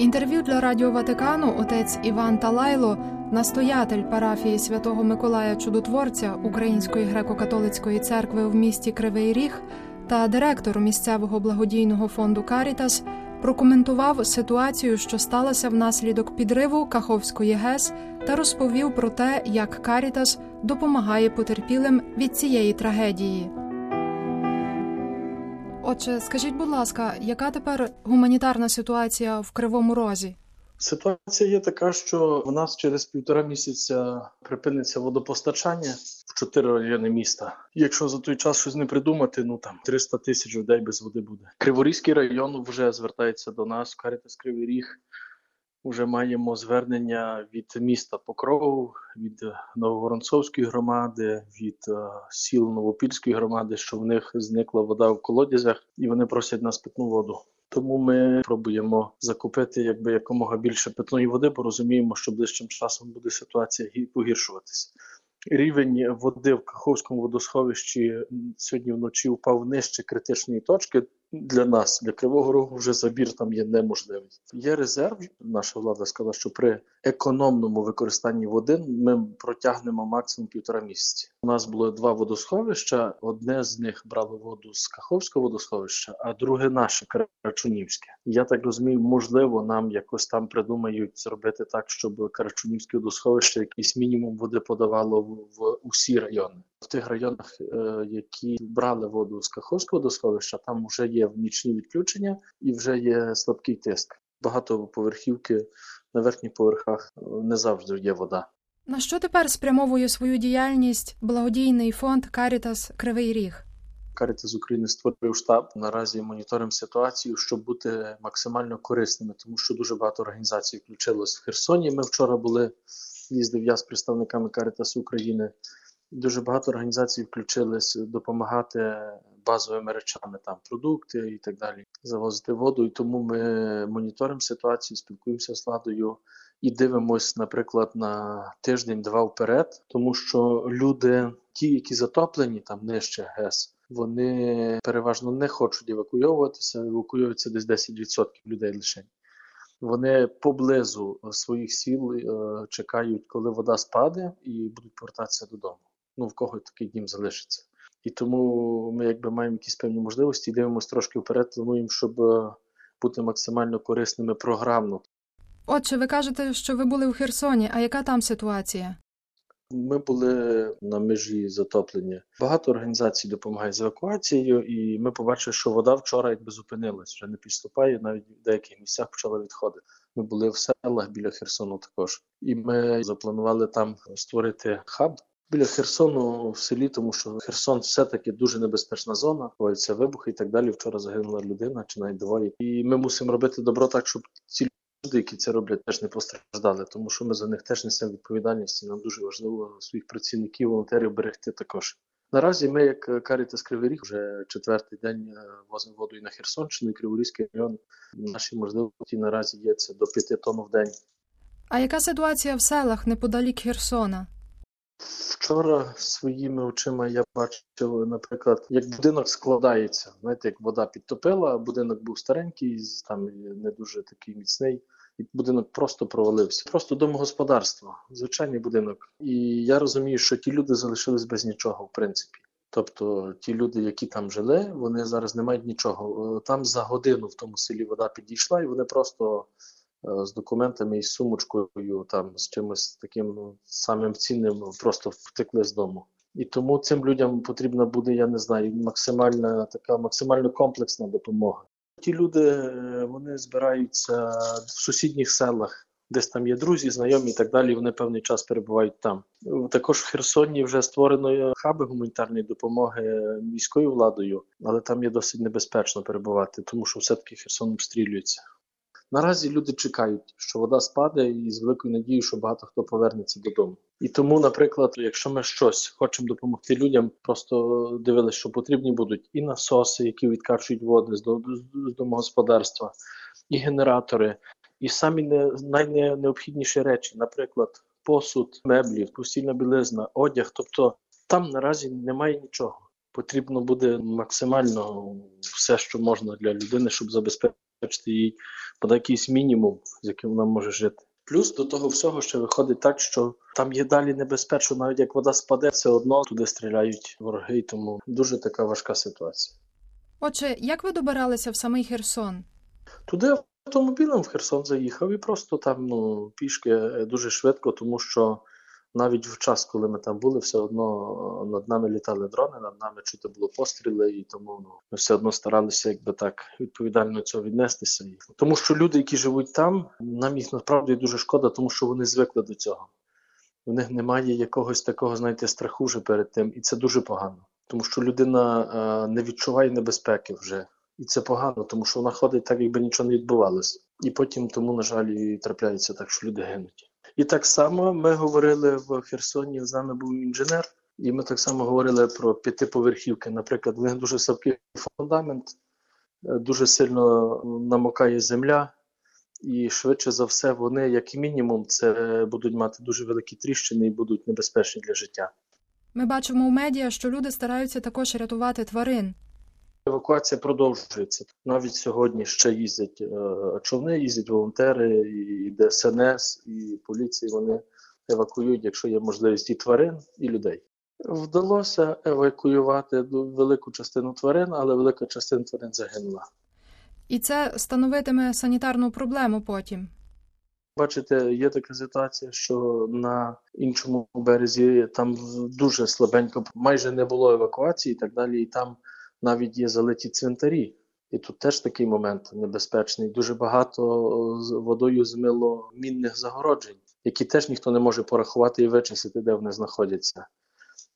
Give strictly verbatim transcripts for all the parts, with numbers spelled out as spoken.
Інтерв'ю для Радіо Ватикану отець Іван Талайло, настоятель парафії Святого Миколая Чудотворця Української Греко-католицької церкви в місті Кривий Ріг та директор місцевого благодійного фонду «Карітас» прокоментував ситуацію, що сталася внаслідок підриву Каховської ГЕС, та розповів про те, як «Карітас» допомагає потерпілим від цієї трагедії. Отже, скажіть, будь ласка, яка тепер гуманітарна ситуація в Кривому Розі? Ситуація є така, що в нас через півтора місяця припиниться водопостачання в чотири райони міста. Якщо за той час щось не придумати, ну там триста тисяч людей без води буде. Криворізький район вже звертається до нас, Карітас Кривий Ріг. Уже маємо звернення від міста Покрову, від Нововоронцівської громади, від сіл Новопільської громади, що в них зникла вода в колодязях, і вони просять нас питну воду. Тому ми пробуємо закупити якби якомога більше питної води, бо розуміємо, що ближчим часом буде ситуація погіршуватися. Рівень води в Каховському водосховищі сьогодні вночі впав нижче критичної точки. Для нас, для Кривого Рогу, вже забір там є неможливий. Є резерв, наша влада сказала, що при економному використанні води ми протягнемо максимум півтора місяці. У нас було два водосховища, одне з них брало воду з Каховського водосховища, а друге наше, Карачунівське. Я так розумію, можливо, нам якось там придумають зробити так, щоб Карачунівське водосховище якийсь мінімум води подавало в, в усі райони. В тих районах, які брали воду з Каховського водосховища, там вже є нічні відключення і вже є слабкий тиск. Багато поверхівки, на верхніх поверхах не завжди є вода. На що тепер спрямовує свою діяльність благодійний фонд «Карітас Кривий Ріг»? «Карітас України» створив штаб, наразі моніторимо ситуацію, щоб бути максимально корисними, тому що дуже багато організацій включилось в Херсоні. Ми вчора були, їздив я з представниками «Карітасу України». Дуже багато організацій включились допомагати базовими речами, там продукти і так далі, завозити воду. І тому ми моніторимо ситуацію, спілкуємося з владою і дивимось, наприклад, на тиждень-два вперед, тому що люди, ті, які затоплені там нижче ГЕС, вони переважно не хочуть евакуйовуватися, евакуюються десь десять відсотків людей лише. Вони поблизу своїх сіл е, чекають, коли вода спаде, і будуть повертатися додому. Ну, в кого такий дім залишиться. І тому ми якби маємо якісь певні можливості, дивимося трошки вперед, плануємо, щоб бути максимально корисними програмно. Отже, ви кажете, що ви були в Херсоні, а яка там ситуація? Ми були на межі затоплення. Багато організацій допомагає з евакуацією, і ми побачили, що вода вчора якби зупинилась, вже не підступає, навіть в деяких місцях почала відходити. Ми були в селах біля Херсону також, і ми запланували там створити хаб біля Херсону в селі, тому що Херсон все-таки дуже небезпечна зона, буваються вибухи і так далі. Вчора загинула людина, чи навіть двоє. І ми мусимо робити добро так, щоб ці люди, які це роблять, теж не постраждали, тому що ми за них теж несемо відповідальність, і нам дуже важливо своїх працівників, волонтерів берегти також. Наразі ми, як «Карітас Кривий Ріг», вже четвертий день возимо воду і на Херсонщину, і Криворізький район. Наші можливості наразі є це до п'яти тонн в день. А яка ситуація в селах неподалік Херсона? Вчора своїми очима я бачив, наприклад, як будинок складається. Знаєте, як вода підтопила, будинок був старенький, там не дуже такий міцний, і будинок просто провалився. Просто домогосподарство, звичайний будинок. І я розумію, що ті люди залишились без нічого, в принципі. Тобто ті люди, які там жили, вони зараз не мають нічого. Там за годину в тому селі вода підійшла, і вони просто з документами і сумочкою, там, з чимось таким самим цінним просто втекли з дому. І тому цим людям потрібна буде, я не знаю, максимальна така, максимально комплексна допомога. Ті люди, вони збираються в сусідніх селах, десь там є друзі, знайомі і так далі, вони певний час перебувають там. Також в Херсоні вже створено хаби гуманітарної допомоги міською владою, але там є досить небезпечно перебувати, тому що все-таки Херсон обстрілюється. Наразі люди чекають, що вода спаде, і з великою надією, що багато хто повернеться додому. І тому, наприклад, якщо ми щось хочемо допомогти людям, просто дивилися, що потрібні будуть і насоси, які відкачують воду з домогосподарства, і генератори, і самі не, найнеобхідніші речі, наприклад, посуд, меблі, постільна білизна, одяг. Тобто там наразі немає нічого. потрібно буде максимально все, що можна для людини, щоб забезпечити їй бодай якийсь мінімум, з яким вона може жити. Плюс до того всього ще виходить так, що там є далі небезпечно, навіть як вода спаде, все одно туди стріляють вороги, і тому дуже така важка ситуація. Отже, як ви добиралися в самий Херсон? Туди автомобілем в Херсон заїхав і просто там ну, пішки дуже швидко, тому що навіть в час, коли ми там були, все одно над нами літали дрони, над нами чути було постріли, і тому ну, ми все одно старалися якби так відповідально до цього віднестися. Тому що люди, які живуть там, нам їх насправді дуже шкода, тому що вони звикли до цього. У них немає якогось такого, знаєте, страху вже перед тим, і це дуже погано. Тому що людина а, не відчуває небезпеки вже. І це погано, тому що вона ходить так, якби нічого не відбувалося. І потім тому, на жаль, і трапляється так, що люди гинуть. І так само ми говорили в Херсоні, з нами був інженер, і ми так само говорили про п'ятиповерхівки. Наприклад, в них дуже слабкий фундамент, дуже сильно намокає земля, і швидше за все вони, як мінімум, це будуть мати дуже великі тріщини і будуть небезпечні для життя. Ми бачимо в медіа, що люди стараються також рятувати тварин. Евакуація продовжується. Навіть сьогодні ще їздять е, човни, їздять волонтери, і Д С Н С, і поліції. Вони евакуюють, якщо є можливість, і тварин, і людей. Вдалося евакуювати велику частину тварин, але велика частина тварин загинула. І це становитиме санітарну проблему потім? Бачите, є така ситуація, що на іншому березі там дуже слабенько, майже не було евакуації і так далі, і там навіть є залиті цвинтарі. І тут теж такий момент небезпечний. Дуже багато водою змило мінних загороджень, які теж ніхто не може порахувати і вичислити, де вони знаходяться.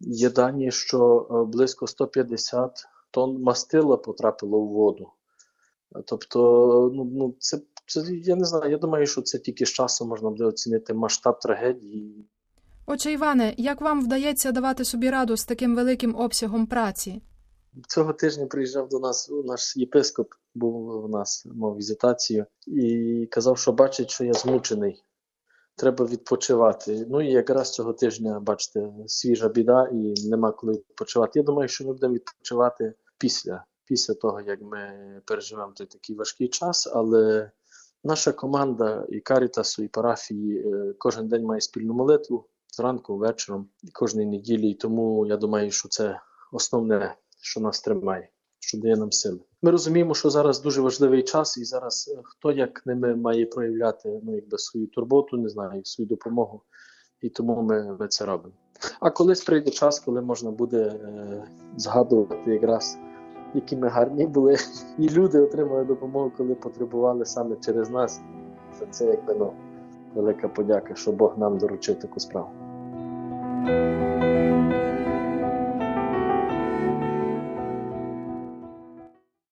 Є дані, що близько сто п'ятдесят тонн мастила потрапило в воду. Тобто, ну, ну це, це, я не знаю, я думаю, що це тільки з часом можна буде оцінити масштаб трагедії. Отже, Іване, як вам вдається давати собі раду з таким великим обсягом праці? Цього тижня приїжджав до нас наш єпископ, був у нас, мав візитацію, і казав, що бачить, що я змучений, треба відпочивати. Ну і якраз цього тижня, бачите, свіжа біда і нема коли відпочивати. Я думаю, що ми будемо відпочивати після, після того, як ми переживемо той такий важкий час, але наша команда і Карітасу, і парафії кожен день має спільну молитву, зранку, вечором, кожної неділі, і тому я думаю, що це основне, що нас тримає, що дає нам сили. Ми розуміємо, що зараз дуже важливий час, і зараз хто як ними має проявляти ну, якби свою турботу, не знаю, свою допомогу, і тому ми, ми це робимо. А колись прийде час, коли можна буде е, згадувати якраз, які ми гарні були, і люди отримали допомогу, коли потребували саме через нас. За це, якби, ну, велика подяка, що Бог нам доручив таку справу.